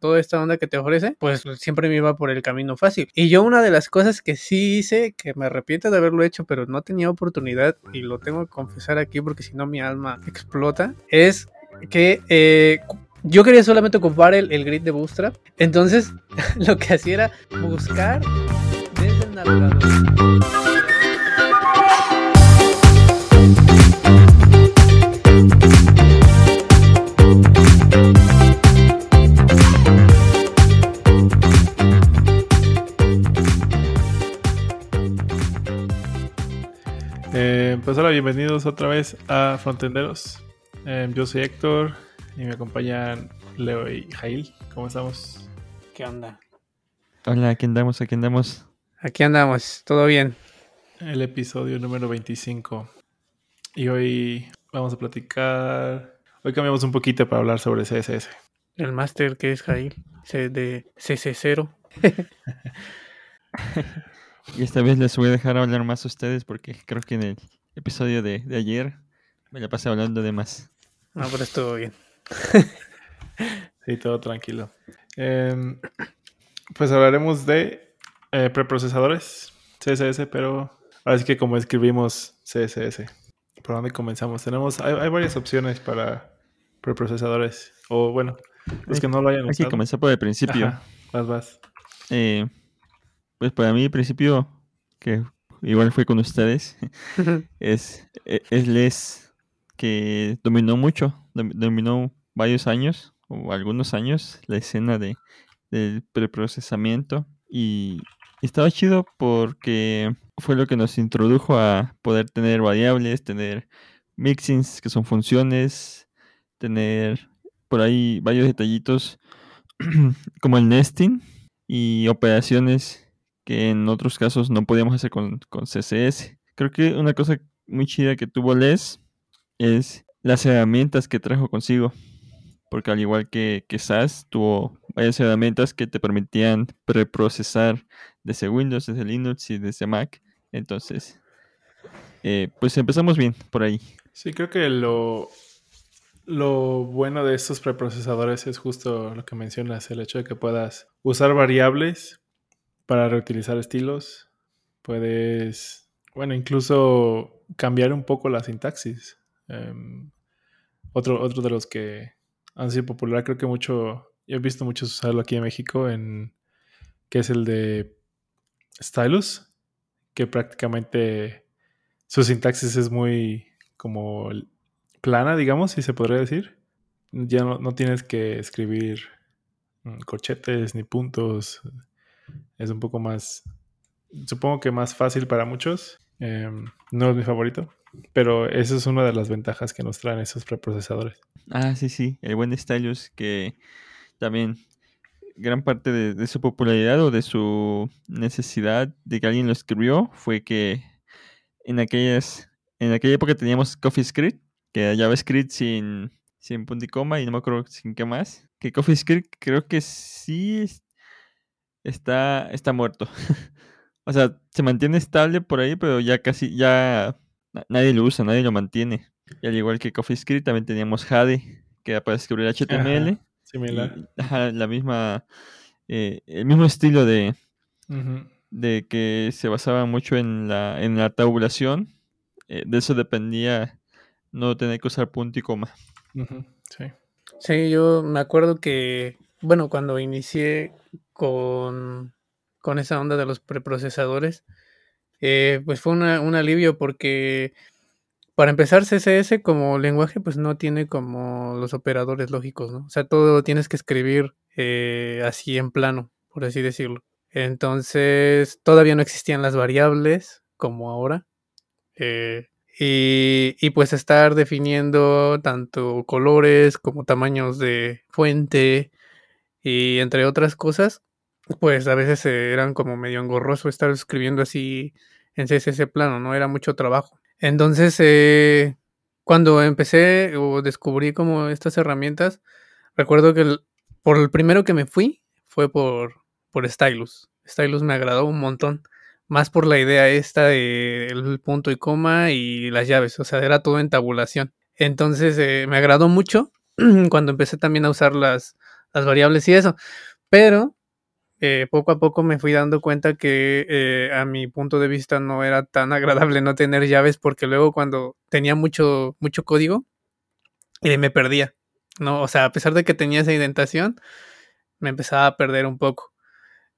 toda esta onda que te ofrece, pues siempre me iba por el camino fácil. Y yo una de las cosas que sí hice, que me arrepiento de haberlo hecho, pero no tenía oportunidad, y lo tengo que confesar aquí porque si no mi alma explota, es que yo quería solamente ocupar el grid de Bootstrap. Entonces lo que hacía era buscar desde el navegador. Pues hola, bienvenidos otra vez a Frontenderos. Yo soy Héctor y me acompañan Leo y Jail. ¿Cómo estamos? ¿Qué onda? Hola, aquí andamos. Aquí andamos, todo bien. El episodio número 25. Y hoy vamos a platicar... Hoy cambiamos un poquito para hablar sobre CSS. El máster que es Jail, de CC0. Y esta vez les voy a dejar hablar más a ustedes porque creo que en el episodio de ayer me la pasé hablando de más. No, pero estuvo bien. Sí, todo tranquilo. Pues hablaremos de preprocesadores, CSS, pero ahora sí que como escribimos CSS. ¿Por dónde comenzamos? Hay varias opciones para preprocesadores. O bueno, los que no lo hayan usado. Hay que comenzar por el principio. Ajá, vas. Pues para mí, al principio, que igual fue con ustedes, es Less, que dominó mucho, dominó varios años, o algunos años, la escena del preprocesamiento. Y estaba chido porque fue lo que nos introdujo a poder tener variables, tener mixins, que son funciones, tener por ahí varios detallitos como el nesting y operaciones que en otros casos no podíamos hacer con CSS. Creo que una cosa muy chida que tuvo Less es las herramientas que trajo consigo. Porque al igual que Sass, tuvo varias herramientas que te permitían preprocesar desde Windows, desde Linux y desde Mac. Entonces, pues empezamos bien por ahí. Sí, creo que lo bueno de estos preprocesadores es justo lo que mencionas, el hecho de que puedas usar variables para reutilizar estilos, puedes, bueno, incluso cambiar un poco la sintaxis. Otro de los que han sido popular, creo que mucho, yo he visto muchos usarlo aquí en México, que es el de Stylus, que prácticamente su sintaxis es muy como plana, digamos, si se podría decir. Ya no tienes que escribir corchetes ni puntos. Es un poco más, supongo que más fácil para muchos. No es mi favorito, pero esa es una de las ventajas que nos traen esos preprocesadores. Ah, sí. El buen Stylus, que también gran parte de su popularidad o de su necesidad de que alguien lo escribió fue que en aquella época teníamos CoffeeScript, que era JavaScript sin punto y coma y no me acuerdo sin qué más. Que CoffeeScript creo que sí está muerto. O sea, se mantiene estable por ahí, pero ya casi, ya nadie lo usa, nadie lo mantiene. Y al igual que CoffeeScript, también teníamos Jade, que era para escribir HTML. Ajá, similar. Y, el mismo estilo de, uh-huh, de que se basaba mucho en la tabulación. De eso dependía no tener que usar punto y coma. Uh-huh, sí. Sí, yo me acuerdo que, bueno, cuando inicié con esa onda de los preprocesadores, pues fue un alivio porque para empezar CSS como lenguaje pues no tiene como los operadores lógicos, ¿no? O sea, todo lo tienes que escribir así en plano, por así decirlo. Entonces todavía no existían las variables como ahora, y pues estar definiendo tanto colores como tamaños de fuente y entre otras cosas, pues a veces eran como medio engorroso estar escribiendo así en CSS plano, ¿no? Era mucho trabajo. Entonces, cuando empecé o descubrí como estas herramientas, recuerdo que por el primero que me fui fue por Stylus. Stylus me agradó un montón, más por la idea esta del punto y coma y las llaves, o sea, era todo en tabulación. Entonces, me agradó mucho cuando empecé también a usar las las variables y eso. Pero poco a poco me fui dando cuenta que a mi punto de vista no era tan agradable no tener llaves, porque luego cuando tenía mucho código me perdía, ¿no? O sea, a pesar de que tenía esa indentación, me empezaba a perder un poco.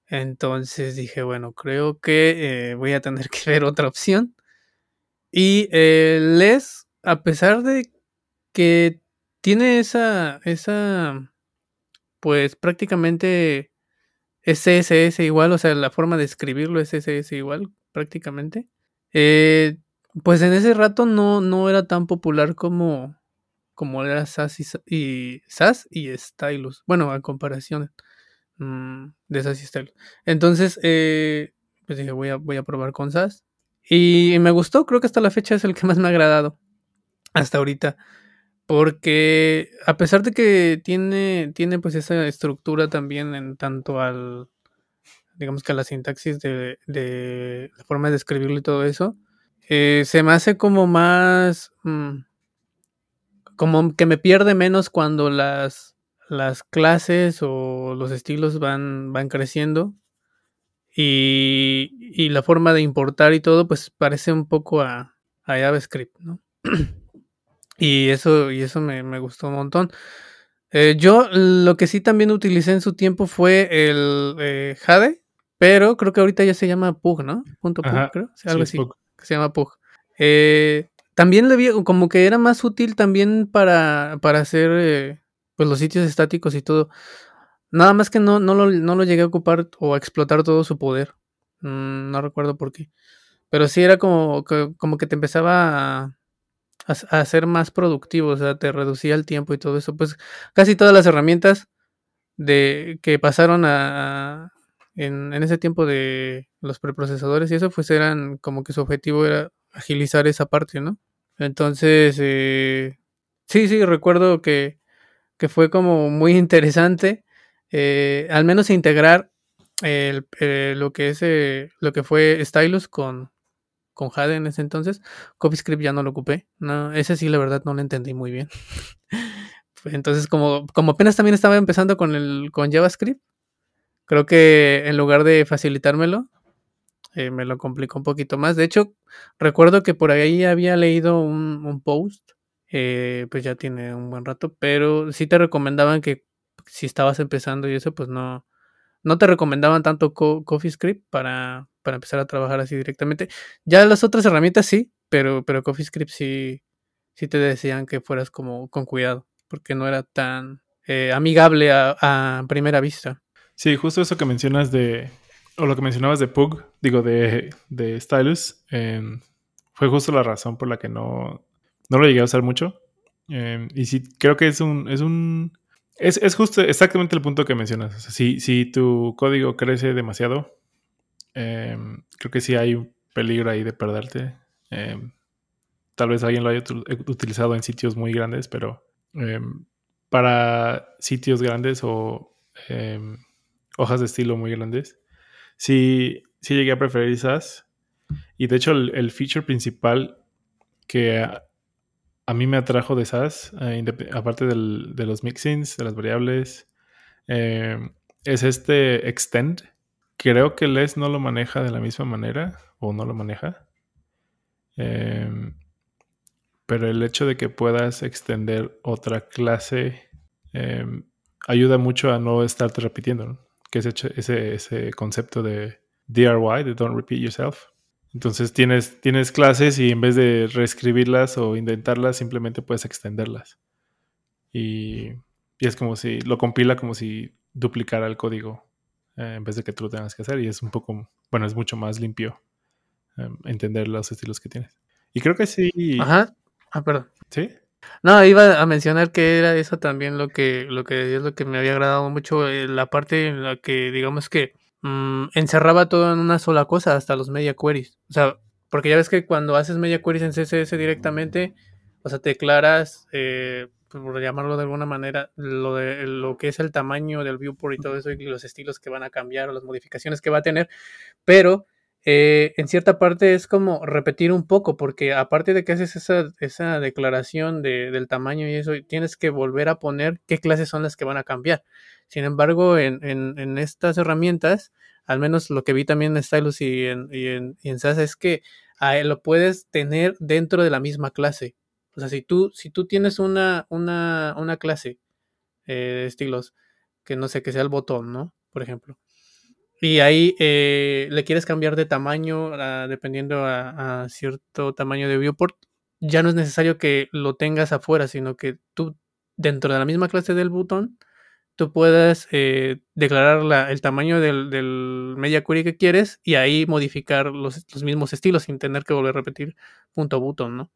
Entonces dije, bueno, creo que voy a tener que ver otra opción. Y Less, a pesar de que tiene esa pues prácticamente es CSS igual, o sea, la forma de escribirlo es CSS igual prácticamente, pues en ese rato no era tan popular como era Sass y Sass y Stylus. Bueno, a comparación de Sass y Stylus. Entonces, pues dije, voy a probar con Sass. Y me gustó, creo que hasta la fecha es el que más me ha agradado hasta ahorita, porque a pesar de que tiene pues esa estructura también en tanto al, digamos que a la sintaxis de la forma de escribirlo y todo eso, se me hace como más, como que me pierde menos cuando las clases o los estilos van creciendo. Y la forma de importar y todo, pues parece un poco a JavaScript, ¿no? Y eso me gustó un montón. Yo lo que sí también utilicé en su tiempo fue el Jade, pero creo que ahorita ya se llama Pug, ¿no? Punto Pug, creo. O sea, algo sí, así, Pug. Que se llama Pug. También le vi como que era más útil también para hacer pues los sitios estáticos y todo. Nada más que no lo llegué a ocupar o a explotar todo su poder. No recuerdo por qué. Pero sí era como que te empezaba a ser más productivo. O sea, te reducía el tiempo y todo eso. Pues casi todas las herramientas que pasaron en ese tiempo de los preprocesadores y eso, pues eran como que su objetivo era agilizar esa parte, ¿no? Entonces, sí, recuerdo que fue como muy interesante. Al menos integrar lo que fue Stylus con Jade en ese entonces. CoffeeScript ya no lo ocupé. No, ese sí, la verdad, no lo entendí muy bien. Entonces, como apenas también estaba empezando con JavaScript, creo que en lugar de facilitármelo, me lo complicó un poquito más. De hecho, recuerdo que por ahí había leído un post, pues ya tiene un buen rato, pero sí te recomendaban que si estabas empezando y eso, pues no te recomendaban tanto CoffeeScript para empezar a trabajar así directamente. Ya las otras herramientas sí, pero CoffeeScript sí te decían que fueras como con cuidado, porque no era tan amigable a primera vista. Sí, justo eso que mencionas o lo que mencionabas de Pug, digo, de Stylus, fue justo la razón por la que no lo llegué a usar mucho. Y sí, creo que es justo exactamente el punto que mencionas. O sea, si tu código crece demasiado, creo que sí hay un peligro ahí de perderte. Tal vez alguien lo haya utilizado en sitios muy grandes, pero para sitios grandes o hojas de estilo muy grandes, sí llegué a preferir Sass. Y de hecho el feature principal que a mí me atrajo de Sass, aparte de los mixins, de las variables, es este extend. Creo que Less no lo maneja de la misma manera, o no lo maneja. Pero el hecho de que puedas extender otra clase ayuda mucho a no estarte repitiendo, ¿no? Que es ese concepto de DRY, de Don't Repeat Yourself. Entonces tienes clases y en vez de reescribirlas o indentarlas, simplemente puedes extenderlas. Y es como si lo compila como si duplicara el código en vez de que tú lo tengas que hacer. Y es un poco, bueno, es mucho más limpio entender los estilos que tienes. Y creo que sí. Ajá. Ah, perdón. ¿Sí? No, iba a mencionar que era eso también lo que es lo que me había agradado mucho. La parte en la que, digamos que encerraba todo en una sola cosa, hasta los media queries. O sea, porque ya ves que cuando haces media queries en CSS directamente, o sea, te declaras, por llamarlo de alguna manera, lo que es el tamaño del viewport y todo eso, y los estilos que van a cambiar o las modificaciones que va a tener. Pero en cierta parte es como repetir un poco, porque aparte de que haces esa declaración del tamaño y eso, tienes que volver a poner qué clases son las que van a cambiar. Sin embargo, en estas herramientas, al menos lo que vi también en Stylus y en Sass, es que lo puedes tener dentro de la misma clase. O sea, si tú tienes una clase de estilos, que no sé, que sea el botón, ¿no? Por ejemplo. Y ahí le quieres cambiar de tamaño dependiendo a cierto tamaño de viewport. Ya no es necesario que lo tengas afuera, sino que tú, dentro de la misma clase del botón, tú puedes declarar el tamaño del media query que quieres y ahí modificar los mismos estilos sin tener que volver a repetir punto button, ¿no?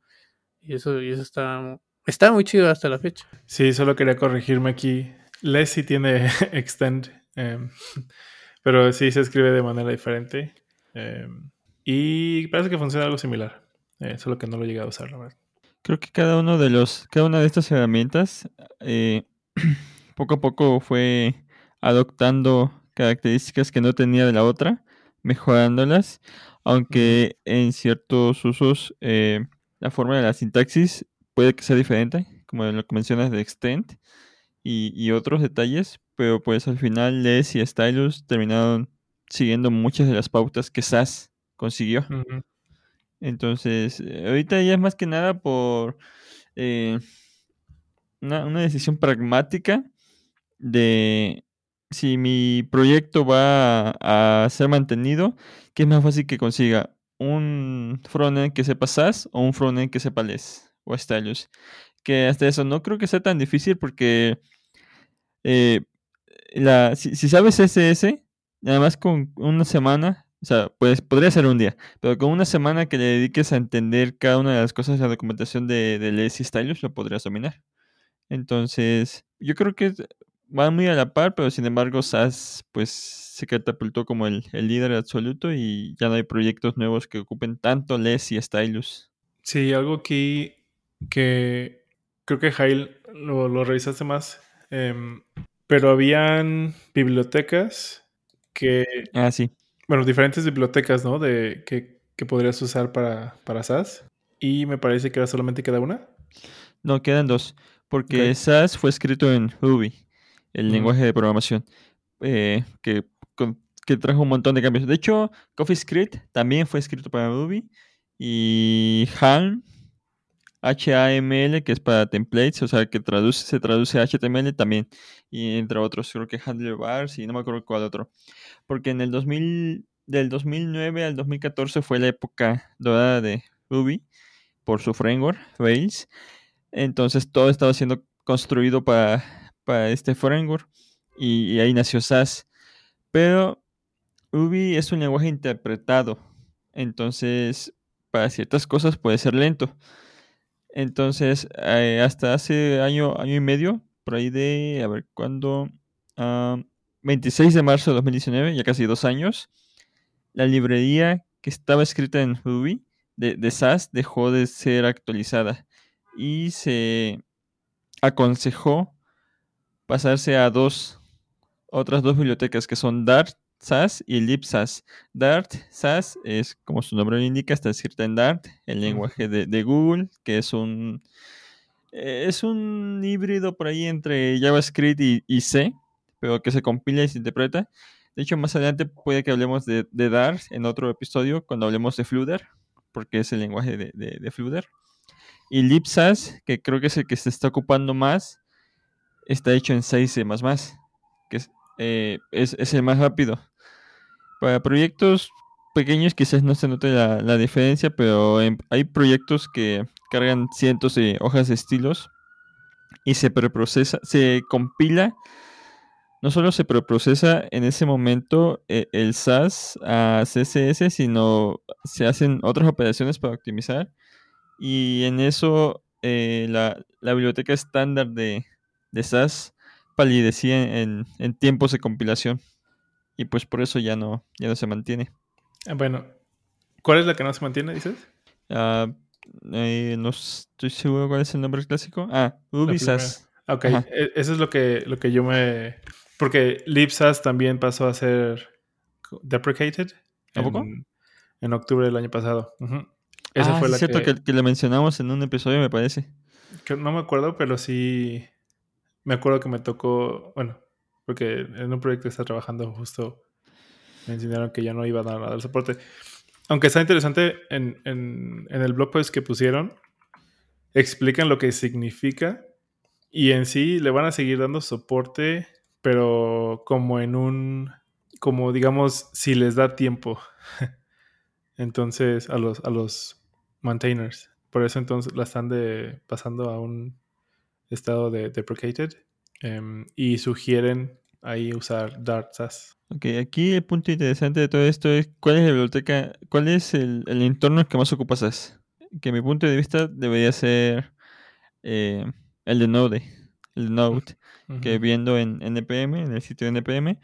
Y eso está muy chido hasta la fecha. Sí, solo quería corregirme aquí. Less sí tiene extend, pero sí se escribe de manera diferente. Y parece que funciona algo similar, solo que no lo llegué a usar, la verdad. Creo que cada una de estas herramientas poco a poco fue adoptando características que no tenía de la otra, mejorándolas, aunque en ciertos usos la forma de la sintaxis puede que sea diferente, como lo que mencionas de extend y otros detalles, pero pues al final Less y Stylus terminaron siguiendo muchas de las pautas que Sass consiguió. Uh-huh. Entonces, ahorita ya es más que nada por una decisión pragmática de si mi proyecto va a ser mantenido, que es más fácil que consiga un frontend que sepa Sass o un frontend que sepa Less o Stylus. Que hasta eso no creo que sea tan difícil porque si sabes CSS, nada más con una semana, o sea, pues podría ser un día, pero con una semana que le dediques a entender cada una de las cosas de la documentación de Less y Stylus, lo podrías dominar. Entonces, yo creo que va muy a la par, pero sin embargo Sass pues se catapultó como el líder absoluto y ya no hay proyectos nuevos que ocupen tanto Less y Stylus. Sí, algo aquí que creo que Jail lo revisaste más, pero habían bibliotecas que... Ah, sí. Bueno, diferentes bibliotecas, ¿no? Que podrías usar para Sass, y me parece que ahora solamente queda una. No, quedan dos, porque okay. Sass fue escrito en Ruby, el lenguaje de programación, que trajo un montón de cambios. De hecho, CoffeeScript también fue escrito para Ruby, y HAML, que es para templates, o sea, que se traduce a HTML también, y entre otros, creo que Handlebars y no me acuerdo cuál otro, porque en el del 2009 al 2014 fue la época dorada de Ruby por su framework, Rails. Entonces todo estaba siendo construido para este framework y ahí nació Sass, pero Ruby es un lenguaje interpretado, entonces para ciertas cosas puede ser lento. Entonces, hasta hace año y medio, por ahí de, a ver, ¿cuándo? 26 de marzo de 2019, ya casi 2 años, la librería que estaba escrita en Ruby de Sass dejó de ser actualizada y se aconsejó pasarse a otras dos bibliotecas que son Dart Sass y LibSass. Dart Sass es, como su nombre lo indica, está escrita en Dart, el lenguaje de Google, que es un híbrido por ahí entre JavaScript y C, pero que se compila y se interpreta. De hecho, más adelante puede que hablemos de Dart en otro episodio, cuando hablemos de Flutter, porque es el lenguaje de Flutter. Y LibSass, que creo que es el que se está ocupando más, está hecho en 6C++, que es el más rápido. Para proyectos pequeños quizás no se note la diferencia, pero hay proyectos que cargan cientos de hojas de estilos y se preprocesa, se compila, no solo se preprocesa en ese momento el Sass a CSS, sino se hacen otras operaciones para optimizar, y en eso la biblioteca estándar de Sass palidecía en tiempos de compilación, y pues por eso ya no se mantiene. Bueno, ¿cuál es la que no se mantiene, dices? No estoy seguro cuál es el nombre clásico. Ruby Sass. Ok, eso es lo que yo me... Porque LibSass también pasó a ser deprecated. ¿A poco? En octubre del año pasado. Uh-huh. Esa fue la... Es cierto que le mencionamos en un episodio, me parece. Que no me acuerdo, pero sí... Me acuerdo que me tocó, bueno, porque en un proyecto que está trabajando justo me enseñaron que ya no iban a dar soporte. Aunque está interesante en el blog post que pusieron, explican lo que significa y en sí le van a seguir dando soporte, pero como en un, como digamos, si les da tiempo. Entonces, a los maintainers. Por eso entonces la están pasando a un estado de deprecated y sugieren ahí usar Dart Sass. Ok, aquí el punto interesante de todo esto es cuál es la biblioteca, cuál es el entorno que más ocupa Sass. Que mi punto de vista debería ser el de Node. El de Node, uh-huh. Que viendo en NPM, en el sitio de NPM,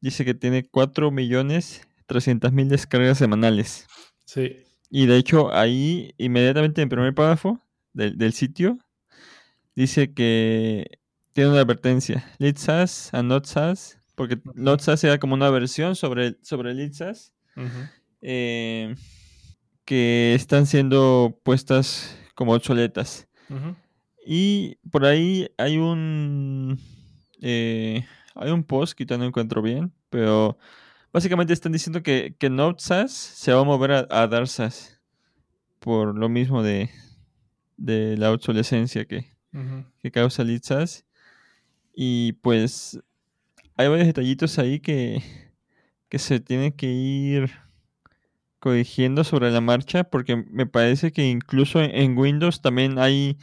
dice que tiene 4.300.000 descargas semanales. Sí. Y de hecho, ahí, inmediatamente en el primer párrafo del sitio, dice que tiene una advertencia. LibSass and node-sass, porque node-sass era como una versión sobre LibSass, uh-huh. Que están siendo puestas como obsoletas. Uh-huh. Y por ahí hay un post que ya no encuentro bien, pero básicamente están diciendo que node-sass se va a mover a Dart Sass por lo mismo de la obsolescencia que causa LibSass. Y pues hay varios detallitos ahí que se tienen que ir corrigiendo sobre la marcha, porque me parece que incluso en Windows también hay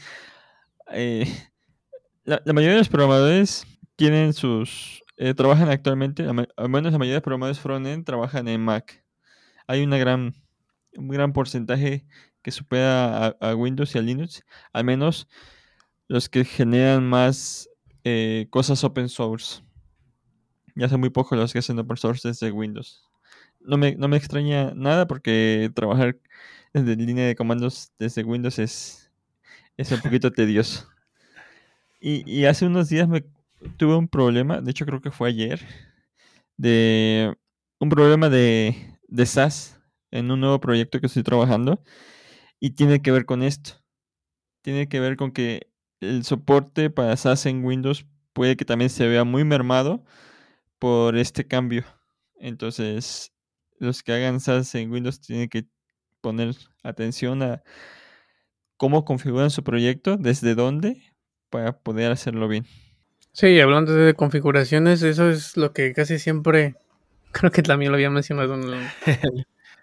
la mayoría de los programadores tienen sus trabajan actualmente, al menos la mayoría de programadores frontend trabajan en Mac. Hay un gran porcentaje que supera a Windows y a Linux, al menos los que generan más cosas open source. Ya son muy pocos los que hacen open source desde Windows. No me extraña nada, porque trabajar desde línea de comandos desde Windows es un poquito tedioso. Y hace unos días me tuve un problema, de hecho creo que fue ayer, de un problema de Sass en un nuevo proyecto que estoy trabajando, y tiene que ver con esto. Tiene que ver con que el soporte para Sass en Windows puede que también se vea muy mermado por este cambio. Entonces, los que hagan Sass en Windows tienen que poner atención a cómo configuran su proyecto, desde dónde, para poder hacerlo bien. Sí, hablando de configuraciones, eso es lo que casi siempre, creo que también lo había mencionado.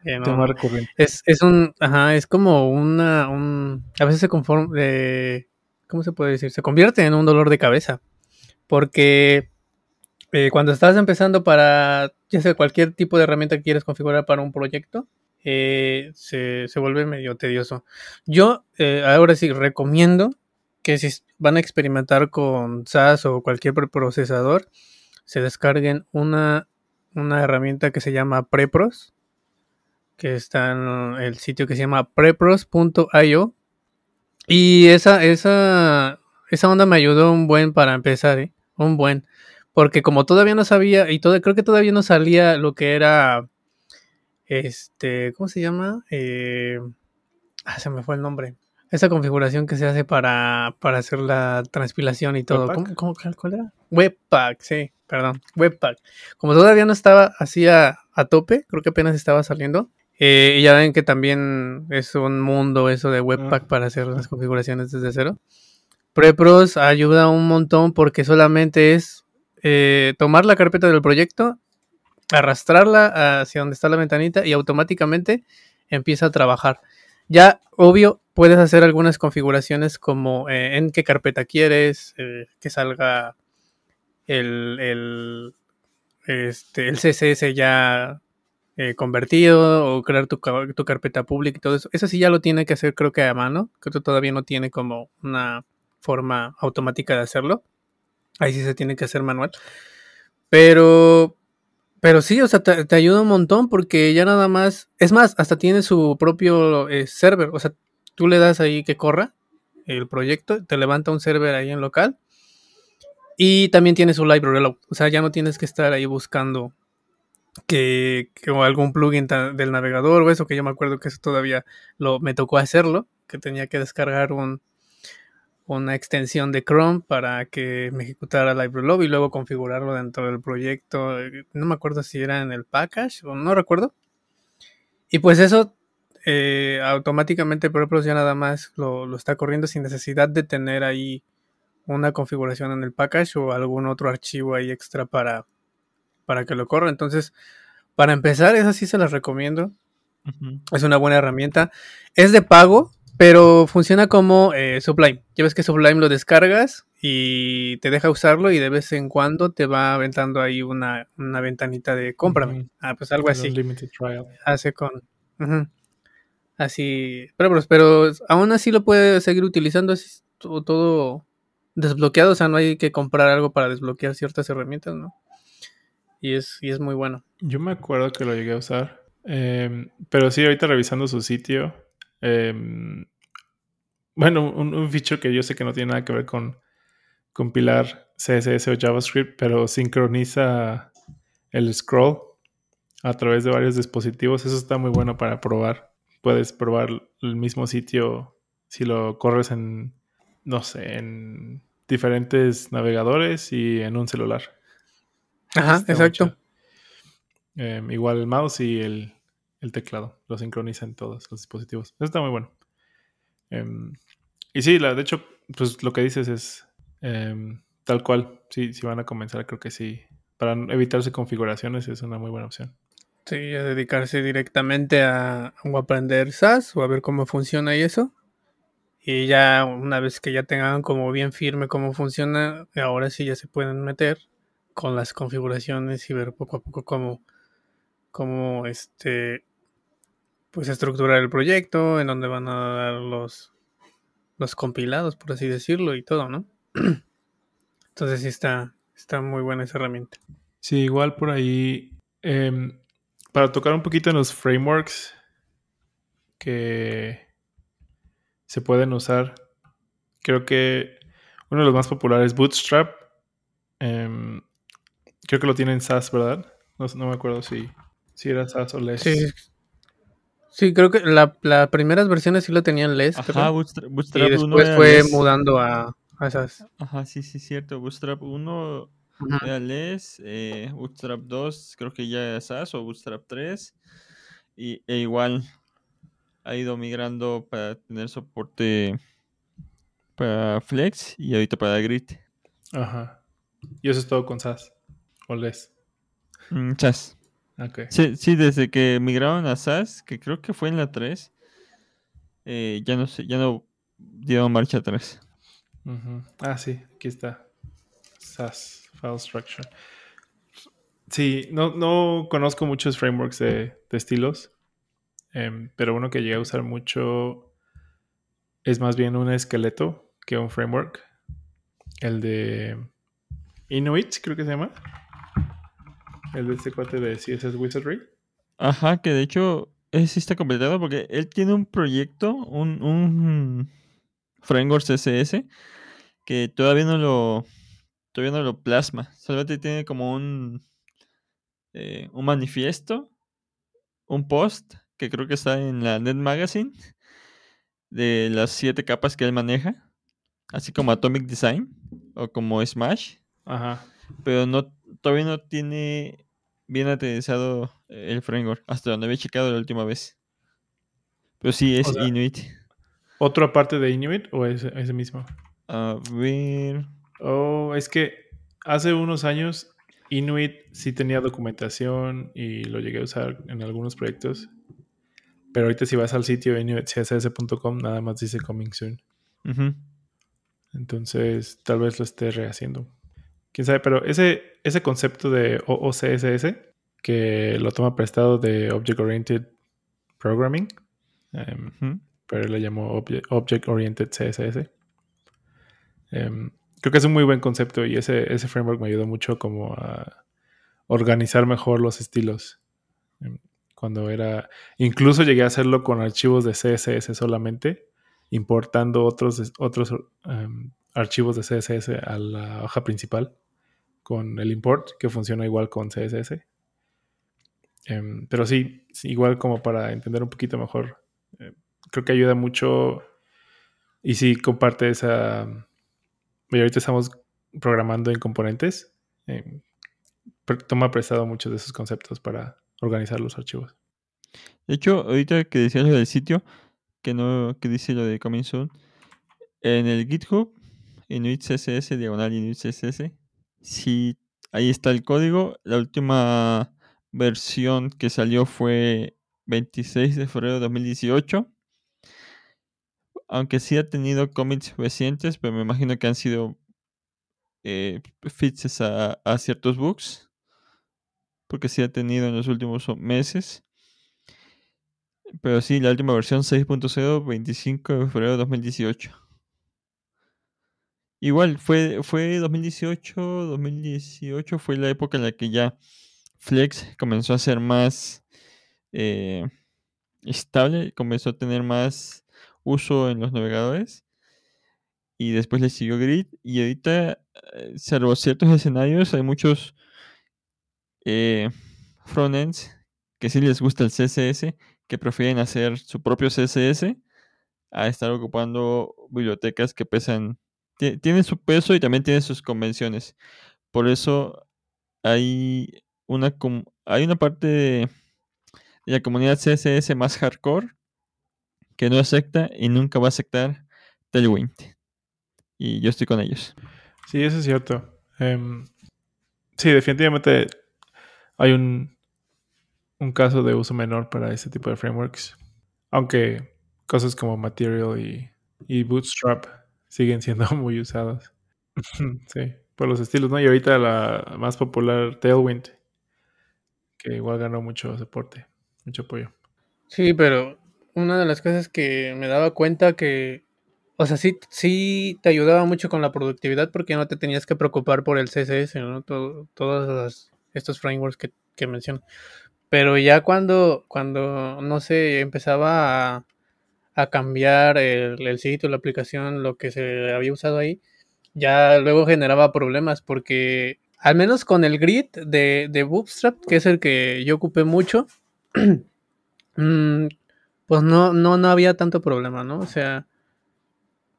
Es como a veces se conforma, ¿cómo se puede decir? Se convierte en un dolor de cabeza, porque cuando estás empezando para, ya sea cualquier tipo de herramienta que quieres configurar para un proyecto, se vuelve medio tedioso. Yo ahora sí recomiendo que si van a experimentar con Sass o cualquier preprocesador, se descarguen una herramienta que se llama Prepros, que está en el sitio que se llama prepros.io, y esa onda me ayudó un buen para empezar, porque como todavía no sabía, y creo que todavía no salía lo que era, ¿cómo se llama? Se me fue el nombre. Esa configuración que se hace para hacer la transpilación y todo. ¿Webpack? ¿Cuál era? Webpack, sí, perdón, Webpack. Como todavía no estaba así a tope, creo que apenas estaba saliendo. Y ya ven que también es un mundo eso de Webpack para hacer las configuraciones desde cero. Prepros ayuda un montón, porque solamente es tomar la carpeta del proyecto, arrastrarla hacia donde está la ventanita y automáticamente empieza a trabajar. Ya, obvio, puedes hacer algunas configuraciones como en qué carpeta quieres que salga el CSS ya convertido, o crear tu carpeta pública y todo eso. Eso sí ya lo tiene que hacer, creo que a mano. Creo que todavía no tiene como una forma automática de hacerlo. Ahí sí se tiene que hacer manual. Pero sí, o sea, te ayuda un montón, porque ya nada más, es más, hasta tiene su propio server, o sea, tú le das ahí que corra el proyecto, te levanta un server ahí en local, y también tiene su library, o sea, ya no tienes que estar ahí buscando que o algún plugin del navegador o eso, que yo me acuerdo que eso todavía me tocó hacerlo, que tenía que descargar un una extensión de Chrome para que me ejecutara LibreLove y luego configurarlo dentro del proyecto. No me acuerdo si era en el package o no recuerdo. Y pues eso automáticamente Prepros ya nada más lo está corriendo sin necesidad de tener ahí una configuración en el package o algún otro archivo ahí extra para que lo corra. Entonces, para empezar, esa sí se las recomiendo. Uh-huh. Es una buena herramienta. Es de pago, pero funciona como Sublime. Ya ves que Sublime lo descargas y te deja usarlo y de vez en cuando te va aventando ahí una ventanita de cómprame. Uh-huh. Ah, pues algo así. Limited trial. Hace con... Uh-huh. Así. Pero aún así lo puedes seguir utilizando. Es todo desbloqueado. O sea, no hay que comprar algo para desbloquear ciertas herramientas, ¿no? Y es muy bueno. Yo me acuerdo que lo llegué a usar. Pero sí, ahorita revisando su sitio... Bueno, un feature que yo sé que no tiene nada que ver con compilar CSS o JavaScript, pero sincroniza el scroll a través de varios dispositivos. Eso está muy bueno para probar. Puedes probar el mismo sitio si lo corres en, no sé, en diferentes navegadores y en un celular. Ajá, está exacto. Igual el mouse y el teclado, lo sincroniza en todos los dispositivos. Eso está muy bueno. Y sí, de hecho, pues lo que dices es tal cual. Si van a comenzar, creo que sí. Para evitarse configuraciones es una muy buena opción. Sí, es dedicarse directamente a aprender Sass o a ver cómo funciona y eso. Y ya una vez que ya tengan como bien firme cómo funciona, ahora sí ya se pueden meter con las configuraciones y ver poco a poco cómo pues estructurar el proyecto, en donde van a dar los compilados, por así decirlo, y todo, ¿no? Entonces sí está muy buena esa herramienta. Sí, igual por ahí, para tocar un poquito en los frameworks que se pueden usar, creo que uno de los más populares es Bootstrap. Creo que lo tiene en Sass, ¿verdad? No me acuerdo si era Sass o Less. Sí, creo que las primeras versiones sí lo tenían Less. Ajá, Bootstrap y después 1 fue Less. Mudando a Sass. Ajá, sí, cierto. Bootstrap 1 era Less, Bootstrap 2 creo que ya era Sass o Bootstrap 3. E igual ha ido migrando para tener soporte para Flex y ahorita para Grid. Ajá. Y eso es todo con Sass o Less. Sass. Okay. Sí, desde que migraron a Sass, que creo que fue en la 3, ya no dieron marcha atrás. Uh-huh. Ah, sí, aquí está. Sass, File Structure. Sí, no conozco muchos frameworks de estilos, pero uno que llegué a usar mucho es más bien un esqueleto que un framework. El de Inuit, creo que se llama. El de este cuate de CSS Wizardry. Ajá, que de hecho sí está completado porque él tiene un proyecto, un framework CSS que todavía no lo plasma. Solamente tiene como un manifiesto, un post que creo que está en la Net Magazine de las 7 capas que él maneja, así como Atomic Design o como Smash. Ajá. Pero todavía no tiene bien aterrizado el framework, hasta donde había checado la última vez. Pero sí, es, o sea, Inuit. ¿Otro aparte de Inuit o es ese mismo? A ver... Oh, es que hace unos años Inuit sí tenía documentación y lo llegué a usar en algunos proyectos. Pero ahorita si vas al sitio inuitcss.com nada más dice coming soon. Uh-huh. Entonces tal vez lo esté rehaciendo. Quién sabe, pero ese concepto de OOCSS, que lo toma prestado de Object Oriented Programming, pero le llamó Object Oriented CSS. Creo que es un muy buen concepto y ese framework me ayudó mucho como a organizar mejor los estilos. Incluso llegué a hacerlo con archivos de CSS solamente, importando otros archivos de CSS a la hoja principal con el import, que funciona igual con CSS. Pero sí, igual como para entender un poquito mejor, creo que ayuda mucho Y sí, comparte esa... Y ahorita estamos programando en componentes. Toma prestado muchos de esos conceptos para organizar los archivos. De hecho, ahorita que decías lo del sitio, que dice lo de Coming Soon, en el GitHub, Inuit CSS, diagonal Inuit CSS, sí, ahí está el código. La última versión que salió fue 26 de febrero de 2018. Aunque sí ha tenido commits recientes, pero me imagino que han sido fixes a ciertos bugs, porque sí ha tenido en los últimos meses. Pero sí, la última versión 6.0, 25 de febrero de 2018. Igual, fue 2018 fue la época en la que ya Flex comenzó a ser más estable, comenzó a tener más uso en los navegadores, y después le siguió Grid, y ahorita, salvo ciertos escenarios, hay muchos frontends que sí les gusta el CSS, que prefieren hacer su propio CSS a estar ocupando bibliotecas que pesan, tienen su peso y también tienen sus convenciones. Por eso hay una parte de la comunidad CSS más hardcore que no acepta y nunca va a aceptar Tailwind. Y yo estoy con ellos. Sí, eso es cierto. Sí, definitivamente hay un caso de uso menor para este tipo de frameworks. Aunque cosas como Material y Bootstrap siguen siendo muy usadas. Sí, por los estilos, ¿no? Y ahorita la más popular, Tailwind, que igual ganó mucho soporte, mucho apoyo. Sí, pero... una de las cosas que me daba cuenta que, o sea, sí te ayudaba mucho con la productividad porque no te tenías que preocupar por el CSS, ¿no? Todos estos frameworks que menciono. Pero ya cuando no sé, empezaba a cambiar el sitio, la aplicación, lo que se había usado ahí, ya luego generaba problemas porque, al menos con el grid de Bootstrap, que es el que yo ocupé mucho, pues no había tanto problema, ¿no? O sea,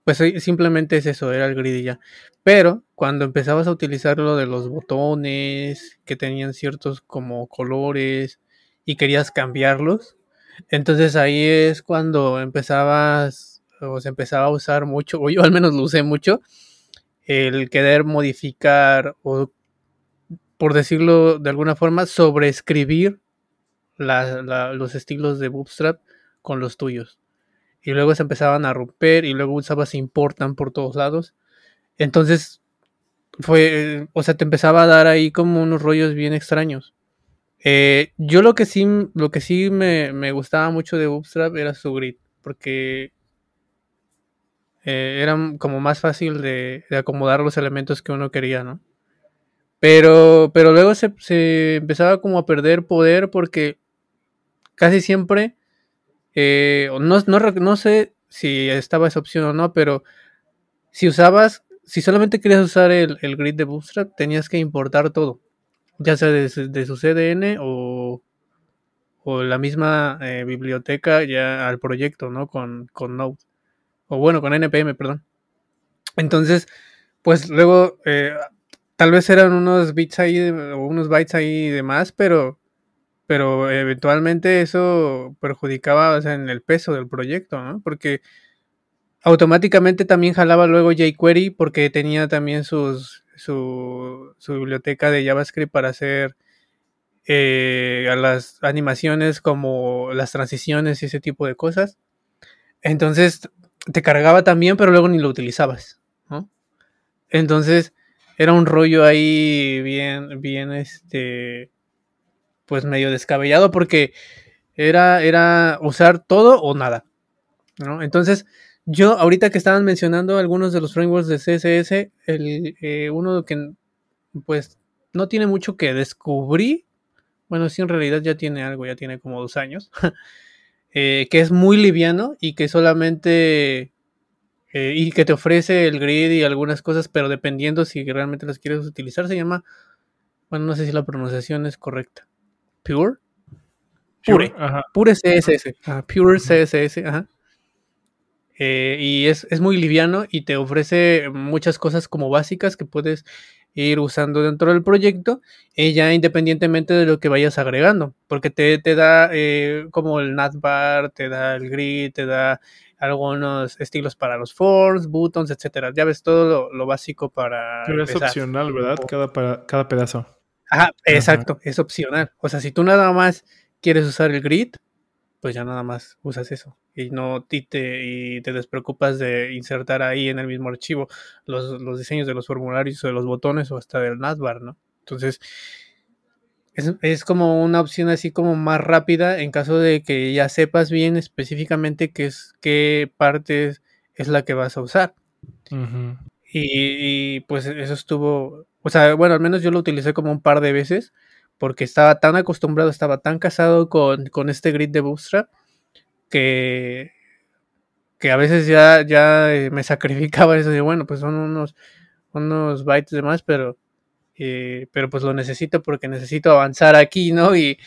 pues simplemente es eso, era el grid y ya. Pero cuando empezabas a utilizar lo de los botones, que tenían ciertos como colores, y querías cambiarlos, entonces ahí es cuando empezaba a usar mucho, o yo al menos lo usé mucho, el querer modificar, o por decirlo de alguna forma, sobreescribir los estilos de Bootstrap con los tuyos, y luego se empezaban a romper, y luego usabas importan por todos lados. Entonces fue, o sea, te empezaba a dar ahí como unos rollos bien extraños. Yo lo que sí me gustaba mucho de Bootstrap era su grid, porque era como más fácil de acomodar los elementos que uno quería, ¿no? Pero luego se empezaba como a perder poder, porque casi siempre no sé si estaba esa opción o no, pero si solamente querías usar el grid de Bootstrap, tenías que importar todo, ya sea de su CDN o la misma biblioteca ya al proyecto, ¿no? Con Node, o bueno, con NPM, perdón. Entonces, pues luego tal vez eran unos bits ahí, o unos bytes ahí de más, pero eventualmente eso perjudicaba, o sea, en el peso del proyecto, ¿no? Porque automáticamente también jalaba luego jQuery, porque tenía también su biblioteca de JavaScript para hacer las animaciones, como las transiciones y ese tipo de cosas. Entonces te cargaba también, pero luego ni lo utilizabas, ¿no? Entonces era un rollo ahí bien pues medio descabellado, porque era usar todo o nada, ¿no? Entonces, yo ahorita que estaban mencionando algunos de los frameworks de CSS, uno que pues no tiene mucho que descubrí, bueno, sí, en realidad ya tiene algo, ya tiene como 2 años, que es muy liviano y que solamente, y que te ofrece el grid y algunas cosas, pero dependiendo si realmente las quieres utilizar, se llama, bueno, no sé si la pronunciación es correcta, Pure CSS, ajá. Pure CSS, ajá. y es muy liviano y te ofrece muchas cosas como básicas que puedes ir usando dentro del proyecto y ya independientemente de lo que vayas agregando, porque te da como el navbar, te da el grid, te da algunos estilos para los forms, buttons, etcétera. Ya ves todo lo básico para Pero empezar. Es opcional, ¿verdad? Cada pedazo. Ajá, exacto, es opcional. O sea, si tú nada más quieres usar el grid, pues ya nada más usas eso y no te despreocupas de insertar ahí en el mismo archivo los diseños de los formularios o de los botones o hasta del navbar, ¿no? Entonces, es como una opción así como más rápida en caso de que ya sepas bien específicamente qué parte es la que vas a usar. Uh-huh. Y pues eso estuvo... O sea, bueno, al menos yo lo utilicé como un par de veces porque estaba tan acostumbrado, estaba tan casado con este grid de Bootstrap que a veces ya me sacrificaba eso de, bueno, pues son unos bytes de más, pero pues lo necesito porque necesito avanzar aquí, ¿no? Y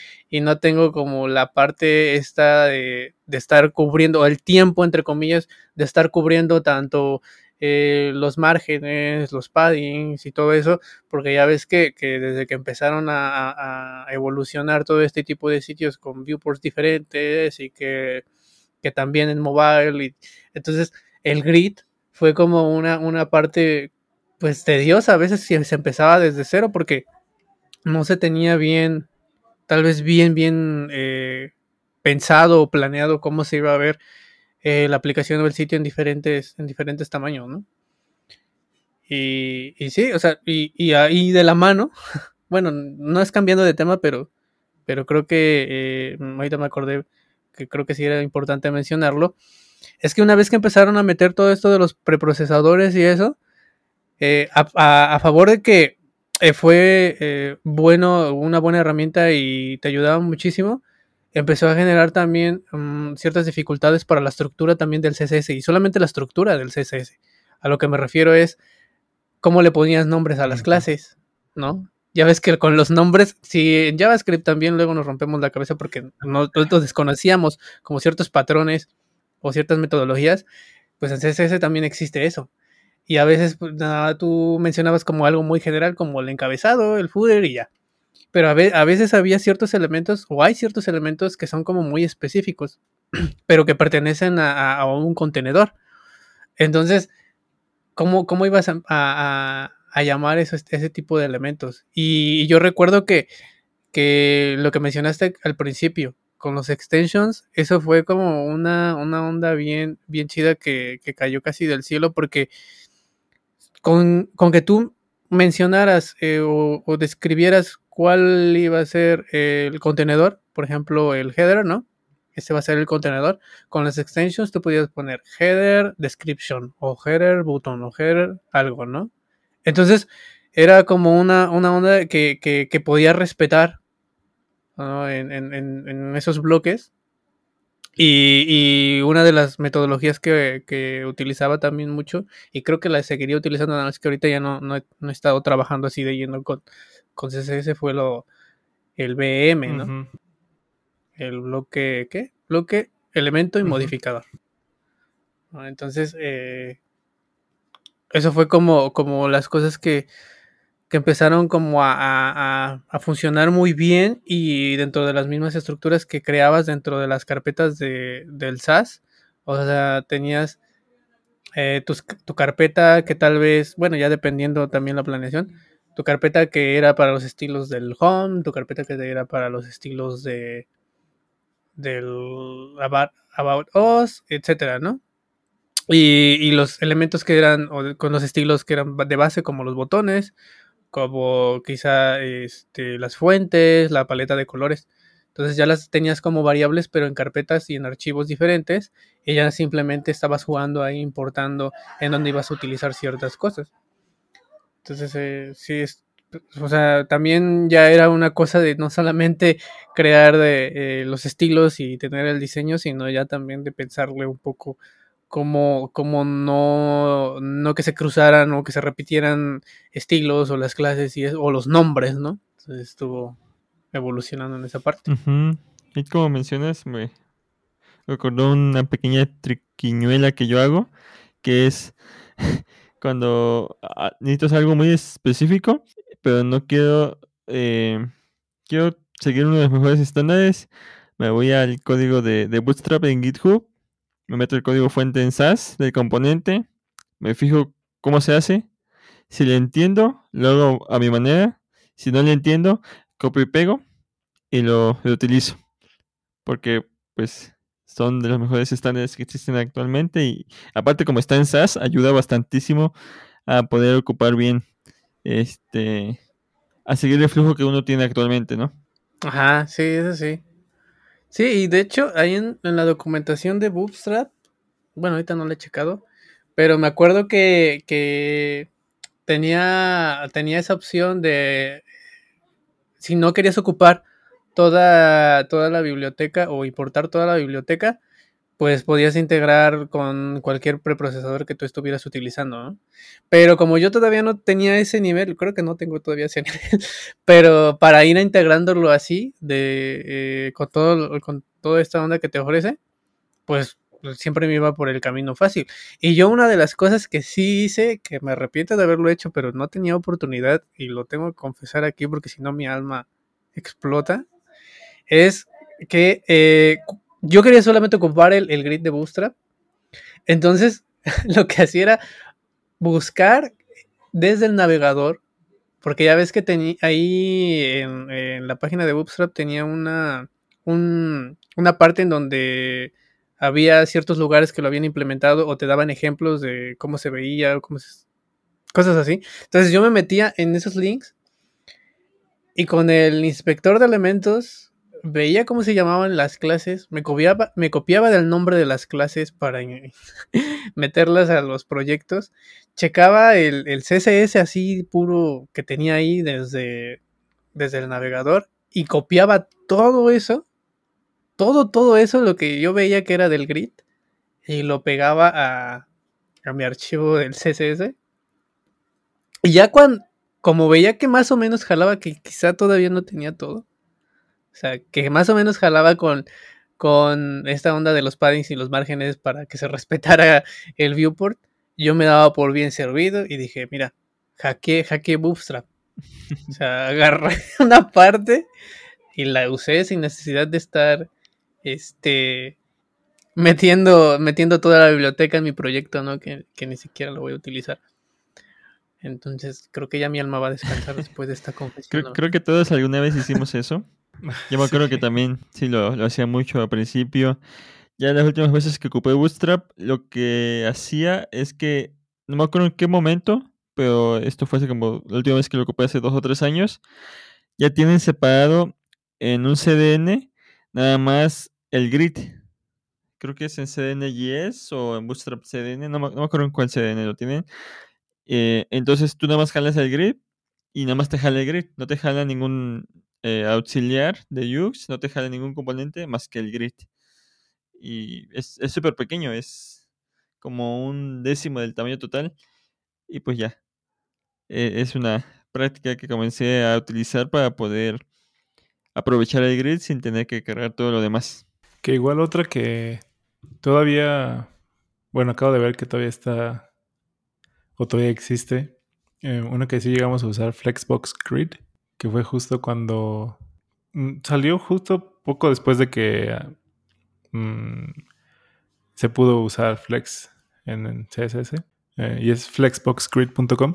no tengo como la parte esta de estar cubriendo, el tiempo, entre comillas, de estar cubriendo tanto... los márgenes, los paddings y todo eso, porque ya ves que desde que empezaron a evolucionar todo este tipo de sitios con viewports diferentes y que también en mobile, y entonces el grid fue como una parte pues tediosa a veces si se empezaba desde cero porque no se tenía bien, tal vez bien pensado o planeado cómo se iba a ver la aplicación o el sitio en diferentes tamaños, ¿no? Y sí, o sea, y ahí de la mano, bueno, no es cambiando de tema, pero creo que, ahorita me acordé que creo que sí era importante mencionarlo, es que una vez que empezaron a meter todo esto de los preprocesadores y eso, a favor de que fue una buena herramienta y te ayudaba muchísimo, empezó a generar también ciertas dificultades para la estructura también del CSS, y solamente la estructura del CSS. A lo que me refiero es cómo le ponías nombres a las clases, ¿no? Ya ves que con los nombres, si en JavaScript también luego nos rompemos la cabeza porque nosotros desconocíamos como ciertos patrones o ciertas metodologías, pues en CSS también existe eso. Y a veces pues, nada, tú mencionabas como algo muy general como el encabezado, el footer y ya. Pero a veces había ciertos elementos, o hay ciertos elementos que son como muy específicos, pero que pertenecen a un contenedor. Entonces, ¿cómo ibas a llamar ese tipo de elementos? Y yo recuerdo que lo que mencionaste al principio, con los extensions, eso fue como una onda bien, bien chida que cayó casi del cielo, porque con que tú mencionaras o describieras cuál iba a ser el contenedor, por ejemplo el header, ¿no? Este va a ser el contenedor. Con las extensions tú podías poner header description o header button o header algo, ¿no? Entonces era como una onda que podía respetar, ¿no? en esos bloques. Y una de las metodologías que utilizaba también mucho, y creo que la seguiría utilizando, nada más que ahorita ya no he estado trabajando así de lleno con CSS, fue el BEM, ¿no? Uh-huh. El bloque, ¿qué? Bloque, elemento y uh-huh. modificador. Entonces, eso fue como las cosas que empezaron como a funcionar muy bien, y dentro de las mismas estructuras que creabas dentro de las carpetas del Sass, o sea, tenías tu carpeta que tal vez, bueno, ya dependiendo también la planeación, tu carpeta que era para los estilos del home, tu carpeta que era para los estilos del about us, etcétera, ¿no? Y los elementos que eran, o con los estilos que eran de base, como los botones, como quizá las fuentes, la paleta de colores. Entonces ya las tenías como variables, pero en carpetas y en archivos diferentes, y ya simplemente estabas jugando ahí, importando en dónde ibas a utilizar ciertas cosas. Entonces sí, o sea, también ya era una cosa de no solamente crear los estilos y tener el diseño, sino ya también de pensarle un poco como no que se cruzaran o que se repitieran estilos o las clases y eso, o los nombres, ¿no? Entonces estuvo evolucionando en esa parte. Uh-huh. Y como mencionas, recordó una pequeña triquiñuela que yo hago, que es cuando necesitas algo muy específico, pero no quiero, quiero seguir uno de los mejores estándares, me voy al código de Bootstrap en GitHub, me meto el código fuente en Sass del componente, me fijo cómo se hace, si le entiendo, lo hago a mi manera, si no le entiendo, copio y pego y lo utilizo, porque pues son de los mejores estándares que existen actualmente y aparte como está en Sass ayuda bastantísimo a poder ocupar bien a seguir el flujo que uno tiene actualmente, ¿no? Ajá, sí, eso sí. Sí, y de hecho ahí en la documentación de Bootstrap, bueno, ahorita no la he checado, pero me acuerdo que tenía esa opción de si no querías ocupar toda la biblioteca o importar toda la biblioteca, pues podías integrar con cualquier preprocesador que tú estuvieras utilizando, ¿no? Pero como yo todavía no tenía ese nivel, creo que no tengo todavía ese nivel, pero para ir integrándolo así, con toda esta onda que te ofrece, pues siempre me iba por el camino fácil. Y yo una de las cosas que sí hice, que me arrepiento de haberlo hecho, pero no tenía oportunidad, y lo tengo que confesar aquí porque si no mi alma explota, es que yo quería solamente ocupar el grid de Bootstrap. Entonces lo que hacía era buscar desde el navegador, porque ya ves que tenía ahí en la página de Bootstrap tenía una parte en donde había ciertos lugares que lo habían implementado o te daban ejemplos de cómo se veía, cosas así. Entonces yo me metía en esos links y con el inspector de elementos veía cómo se llamaban las clases, me copiaba del nombre de las clases para meterlas a los proyectos, checaba el CSS así puro que tenía ahí desde el navegador y copiaba todo eso. Todo eso, lo que yo veía que era del grid, y lo pegaba a mi archivo del CSS. Y ya como veía que más o menos jalaba, que quizá todavía no tenía todo, o sea, que más o menos jalaba con esta onda de los paddings y los márgenes para que se respetara el viewport, yo me daba por bien servido y dije, mira, hackeé Bootstrap. O sea, agarré una parte y la usé sin necesidad de estar metiendo toda la biblioteca en mi proyecto, ¿no? Que ni siquiera lo voy a utilizar. Entonces, creo que ya mi alma va a descansar después de esta confesión. Creo que todos alguna vez hicimos eso. Yo me acuerdo que también sí lo hacía mucho al principio. Ya las últimas veces que ocupé Bootstrap, lo que hacía es que, no me acuerdo en qué momento, pero esto fue hace como la última vez que lo ocupé hace 2 o 3 años, ya tienen separado en un CDN nada más el grid. Creo que es en CDN.js o en Bootstrap CDN, no me acuerdo en cuál CDN lo tienen. Entonces tú nada más jalas el grid y nada más te jala el grid, no te jala ningún auxiliar de UX, no te jala ningún componente más que el grid. Y es súper pequeño, es como 1/10 del tamaño total. Y pues ya, es una práctica que comencé a utilizar para poder aprovechar el grid sin tener que cargar todo lo demás. Que igual otra que todavía, bueno, acabo de ver que todavía está o todavía existe, una que sí llegamos a usar, Flexbox Grid, que fue justo cuando salió, justo poco después de que se pudo usar Flex en CSS, y es flexboxgrid.com,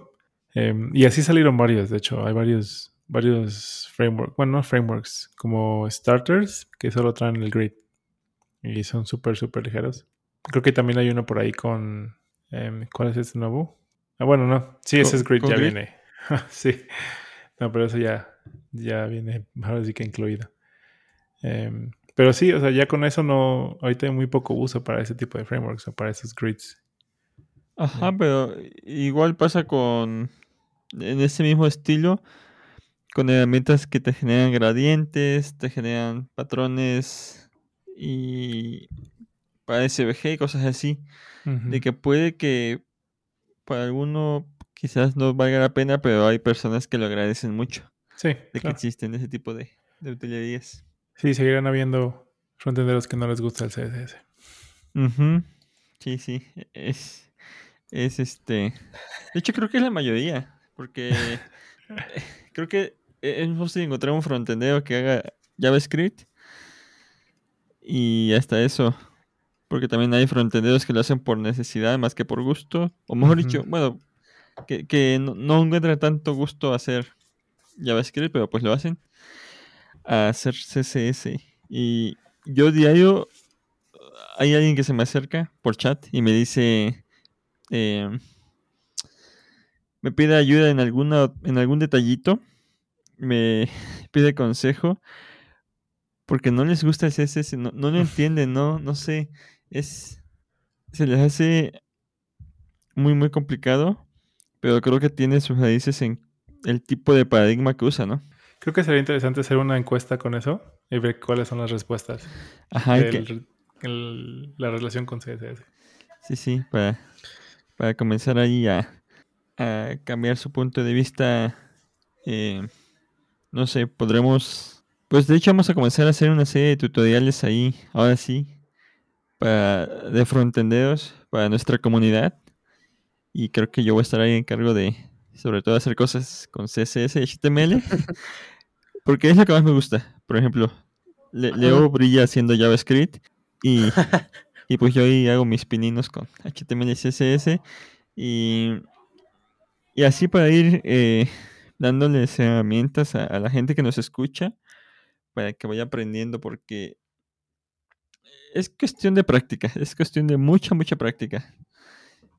y así salieron varios. De hecho, hay varios frameworks, bueno, no frameworks, como starters que solo traen el grid y son súper ligeros. Creo que también hay uno por ahí con ¿cuál es este nuevo? Ah, bueno, no, sí, ese es Grid, ya grid viene. Sí, no, pero eso ya viene, ahora sí que incluido. Pero sí, o sea, ya con eso no, ahorita hay muy poco uso para ese tipo de frameworks o para esos grids. Ajá, pero igual pasa en ese mismo estilo, con herramientas que te generan gradientes, te generan patrones y para SVG y cosas así. Uh-huh. De que puede que para alguno quizás no valga la pena, pero hay personas que lo agradecen mucho. Sí, de claro, que existen ese tipo de utilerías. Sí, seguirán habiendo frontenderos que no les gusta el CSS. Uh-huh. Sí, sí. Es este... De hecho, creo que es la mayoría. Porque creo que es posible encontrar un frontendero que haga JavaScript. Y hasta eso. Porque también hay frontenderos que lo hacen por necesidad más que por gusto. O mejor uh-huh. dicho, bueno, que no encuentran tanto gusto hacer JavaScript, pero pues lo hacen. A hacer CSS. Y yo diario... Hay alguien que se me acerca por chat y me dice... me pide ayuda en algún detallito. Me pide consejo. Porque no les gusta el CSS. No lo entienden, no sé. Se les hace muy, muy complicado. Pero creo que tiene sus raíces en el tipo de paradigma que usa, ¿no? Creo que sería interesante hacer una encuesta con eso y ver cuáles son las respuestas. Ajá, la relación con CSS. Sí, sí, para comenzar ahí a cambiar su punto de vista. No sé, podremos... Pues de hecho vamos a comenzar a hacer una serie de tutoriales ahí, ahora sí, de frontenderos, para nuestra comunidad. Y creo que yo voy a estar ahí en cargo de, sobre todo, hacer cosas con CSS y HTML. Porque es lo que más me gusta. Por ejemplo, Leo brilla haciendo JavaScript. Y pues yo ahí hago mis pininos con HTML y CSS y así para ir dándoles herramientas a la gente que nos escucha para que vaya aprendiendo, porque es cuestión de práctica, es cuestión de mucha, mucha práctica.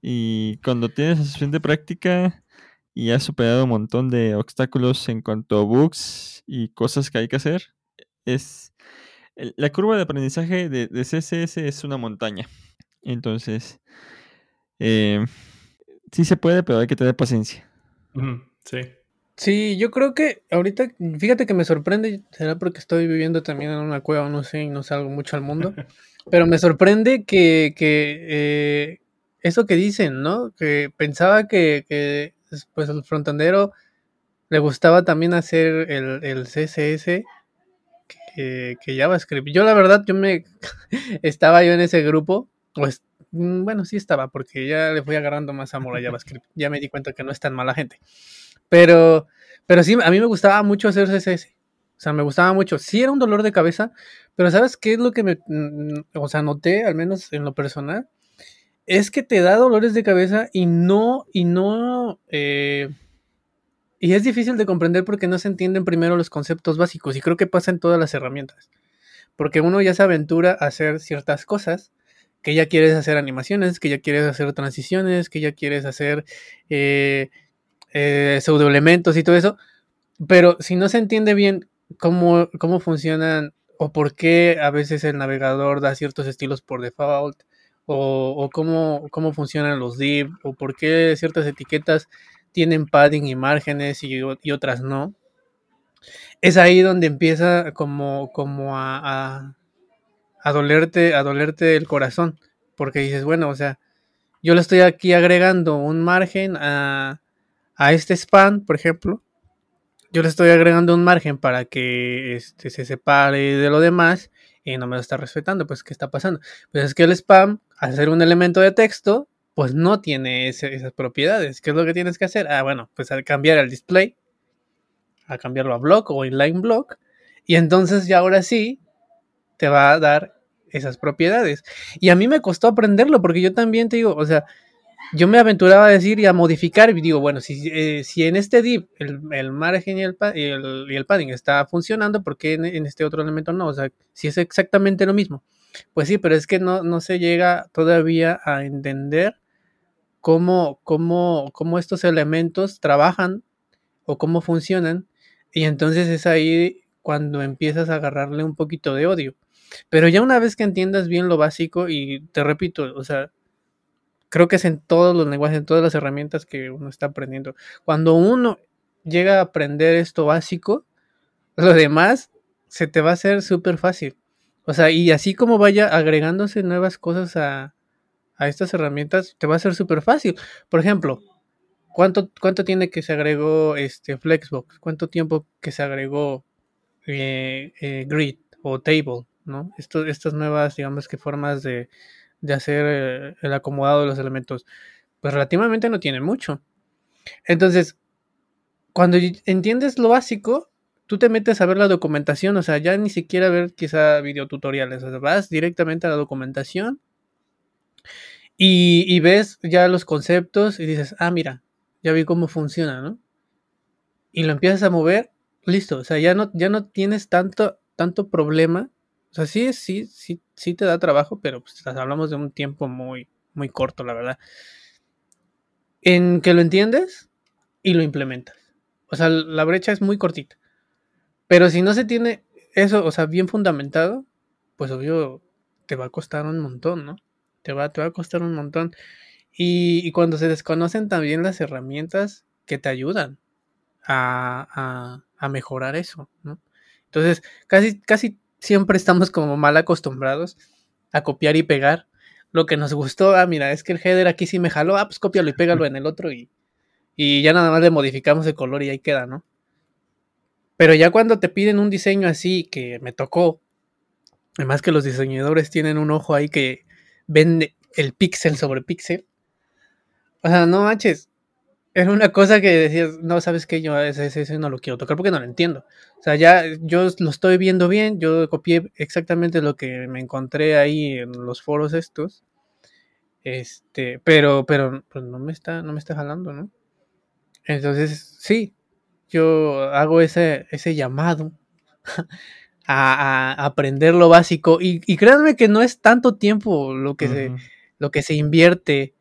Y cuando tienes suficiente práctica y has superado un montón de obstáculos en cuanto a bugs y cosas que hay que hacer, la curva de aprendizaje de CSS es una montaña. Entonces, sí se puede, pero hay que tener paciencia. Sí. Sí, yo creo que ahorita, fíjate que me sorprende, será porque estoy viviendo también en una cueva, no sé, y no salgo mucho al mundo, pero me sorprende que eso que dicen, ¿no? Que pensaba que pues al frontendero le gustaba también hacer el CSS... que JavaScript. Yo la verdad, estaba yo en ese grupo, pues, bueno, sí estaba, porque ya le fui agarrando más amor a JavaScript. Ya me di cuenta que no es tan mala gente. Pero sí, a mí me gustaba mucho hacer CSS. O sea, me gustaba mucho. Sí era un dolor de cabeza, pero ¿sabes qué es lo que noté, al menos en lo personal? Es que te da dolores de cabeza y es difícil de comprender porque no se entienden primero los conceptos básicos. Y creo que pasa en todas las herramientas. Porque uno ya se aventura a hacer ciertas cosas. Que ya quieres hacer animaciones, que ya quieres hacer transiciones, que ya quieres hacer pseudoelementos y todo eso. Pero si no se entiende bien cómo funcionan o por qué a veces el navegador da ciertos estilos por default. O cómo funcionan los div. O por qué ciertas etiquetas tienen padding y márgenes y otras no. Es ahí donde empieza como a dolerte el corazón. Porque dices, bueno, o sea, yo le estoy aquí agregando un margen a este span, por ejemplo. Yo le estoy agregando un margen para que se separe de lo demás y no me lo está respetando. Pues, ¿qué está pasando? Pues es que el span, al ser un elemento de texto, pues no tiene esas propiedades. ¿Qué es lo que tienes que hacer? Ah, bueno, pues al cambiar el display, a cambiarlo a block o inline block, y entonces ya ahora sí te va a dar esas propiedades. Y a mí me costó aprenderlo, porque yo también te digo, o sea, yo me aventuraba a decir y a modificar, y digo, bueno, si en este div el margen y el padding está funcionando, ¿por qué en este otro elemento no? O sea, si es exactamente lo mismo. Pues sí, pero es que no se llega todavía a entender cómo estos elementos trabajan o cómo funcionan, y entonces es ahí cuando empiezas a agarrarle un poquito de odio. Pero ya una vez que entiendas bien lo básico, y te repito, o sea, creo que es en todos los lenguajes, en todas las herramientas que uno está aprendiendo. Cuando uno llega a aprender esto básico, lo demás se te va a hacer súper fácil. O sea, y así como vaya agregándose nuevas cosas a estas herramientas, te va a ser súper fácil. Por ejemplo, ¿cuánto tiene que se agregó Flexbox? ¿Cuánto tiempo que se agregó Grid o Table? ¿no? Estas nuevas, digamos que formas de hacer el acomodado de los elementos, pues relativamente no tienen mucho. Entonces, cuando entiendes lo básico, tú te metes a ver la documentación, o sea, ya ni siquiera ver quizá videotutoriales, o sea, vas directamente a la documentación y ves ya los conceptos y dices, ah, mira, ya vi cómo funciona, ¿no? Y lo empiezas a mover, listo, o sea, ya no tienes tanto problema, o sea, sí te da trabajo, pero pues hablamos de un tiempo muy, muy corto, la verdad, en que lo entiendes y lo implementas, o sea, la brecha es muy cortita. Pero si no se tiene eso, o sea, bien fundamentado, pues obvio te va a costar un montón, ¿no? Te va a costar un montón. Y cuando se desconocen también las herramientas que te ayudan a mejorar eso, ¿no? Entonces, casi siempre estamos como mal acostumbrados a copiar y pegar lo que nos gustó. Ah, mira, es que el header aquí sí me jaló. Ah, pues cópialo y pégalo en el otro y ya nada más le modificamos el color y ahí queda, ¿no? Pero ya cuando te piden un diseño así, que me tocó, además que los diseñadores tienen un ojo ahí que ven el píxel sobre píxel, o sea, no manches, era una cosa que decías, no, ¿sabes qué? Yo ese no lo quiero tocar porque no lo entiendo. O sea, ya yo lo estoy viendo bien, yo copié exactamente lo que me encontré ahí en los foros estos, pero pues no me está jalando, ¿no? Entonces, sí. Yo hago ese llamado a aprender lo básico. Y créanme que no es tanto tiempo lo que se invierte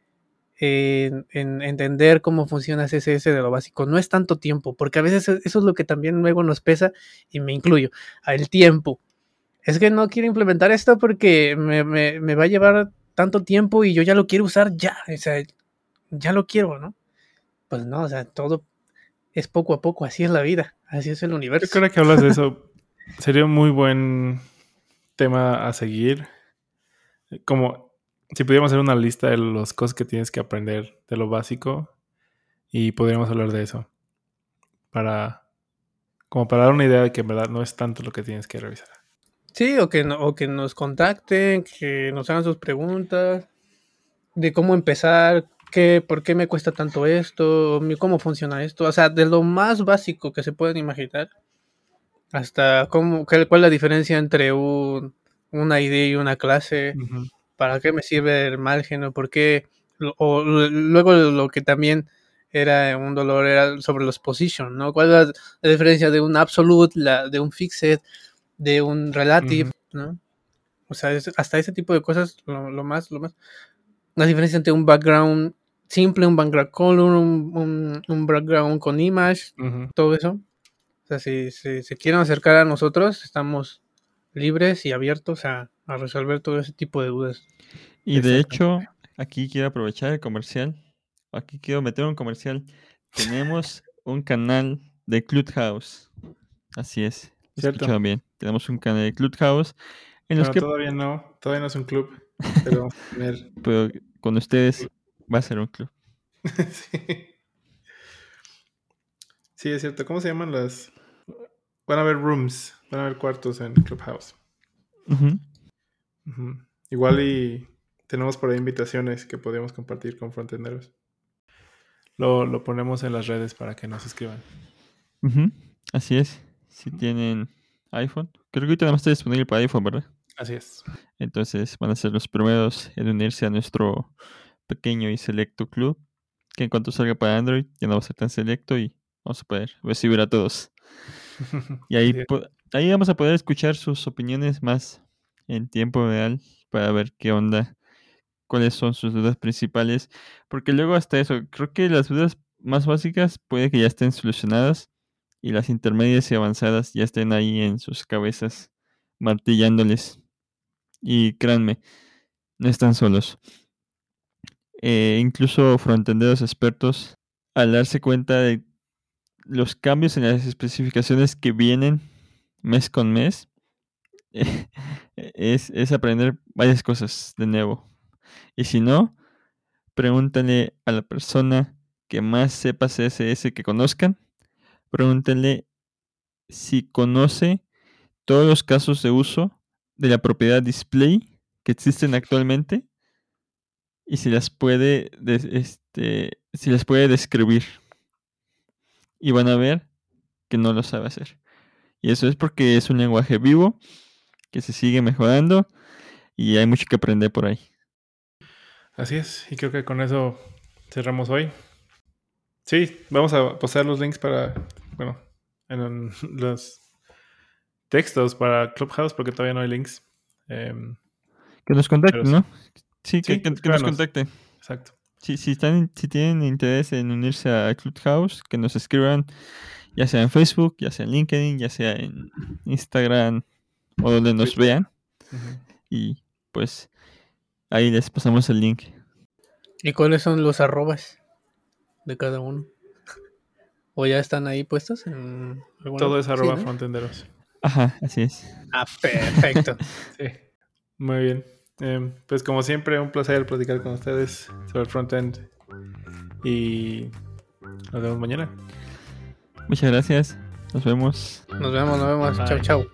en entender cómo funciona CSS de lo básico. No es tanto tiempo, porque a veces eso es lo que también luego nos pesa, y me incluyo, el tiempo. Es que no quiero implementar esto porque me va a llevar tanto tiempo y yo ya lo quiero usar ya. O sea, ya lo quiero, ¿no? Pues no, o sea, todo es poco a poco, así es la vida, así es el universo. Yo creo que hablas de eso. Sería un muy buen tema a seguir. Como si pudiéramos hacer una lista de las cosas que tienes que aprender de lo básico y podríamos hablar de eso. Para dar una idea de que en verdad no es tanto lo que tienes que revisar. Sí, o que nos contacten, que nos hagan sus preguntas de cómo empezar. ¿Por qué me cuesta tanto esto? ¿Cómo funciona esto? O sea, de lo más básico que se pueden imaginar hasta cuál es la diferencia entre una ID y una clase, uh-huh. ¿Para qué me sirve el margen? ¿O por qué? Luego lo que también era un dolor era sobre los position, ¿no? ¿Cuál es la diferencia de un absolute, de un fixed, de un relative, uh-huh. ¿no? O sea, hasta ese tipo de cosas, lo más... La diferencia entre un background simple, un background color, un background con image, uh-huh. todo eso. O sea, si se quieren acercar a nosotros, estamos libres y abiertos a resolver todo ese tipo de dudas. Y de hecho, aquí quiero aprovechar el comercial. Aquí quiero meter un comercial. Tenemos un canal de Clubhouse. Así es. Escucharon bien. Tenemos un canal de Clubhouse. Pero que... todavía no es un club. Pero vamos a tener... Pero con ustedes va a ser un club. Sí. Sí, es cierto. ¿Cómo se llaman las...? Van a haber rooms. Van a haber cuartos en Clubhouse. Uh-huh. Uh-huh. Igual y tenemos por ahí invitaciones que podemos compartir con Frontenderos. Lo ponemos en las redes para que nos escriban. Uh-huh. Así es. Si tienen iPhone. Creo que ahorita nada más está disponible para iPhone, ¿verdad? Así es. Entonces van a ser los primeros en unirse a nuestro pequeño y selecto club, que en cuanto salga para Android ya no va a ser tan selecto y vamos a poder recibir a todos. Y ahí vamos a poder escuchar sus opiniones más en tiempo real para ver qué onda, cuáles son sus dudas principales, porque luego hasta eso, creo que las dudas más básicas puede que ya estén solucionadas y las intermedias y avanzadas ya estén ahí en sus cabezas martillándoles. Y créanme, no están solos. Incluso frontenderos expertos, al darse cuenta de los cambios en las especificaciones que vienen mes con mes, es aprender varias cosas de nuevo. Y si no, pregúntale a la persona que más sepa CSS que conozcan. Pregúntale si conoce todos los casos de uso de la propiedad display que existen actualmente y si las puede si las puede describir. Y van a ver que no lo sabe hacer. Y eso es porque es un lenguaje vivo que se sigue mejorando y hay mucho que aprender por ahí. Así es, y creo que con eso cerramos hoy. Sí, vamos a postear los links para, bueno, en los textos para Clubhouse porque todavía no hay links. Que nos contacten, pero, ¿no? Sí, que nos contacten. Exacto. Si tienen interés en unirse a Clubhouse, que nos escriban, ya sea en Facebook, ya sea en LinkedIn, ya sea en Instagram o donde nos vean. Uh-huh. Y pues ahí les pasamos el link. ¿Y cuáles son los arrobas de cada uno? ¿O ya están ahí puestos? Todo es arroba ¿sí, no? Frontenderos. Ajá, así es. Ah, perfecto. Sí, muy bien. Pues como siempre, un placer platicar con ustedes sobre el frontend y nos vemos mañana. Muchas gracias, nos vemos. Nos vemos, bye. Chau.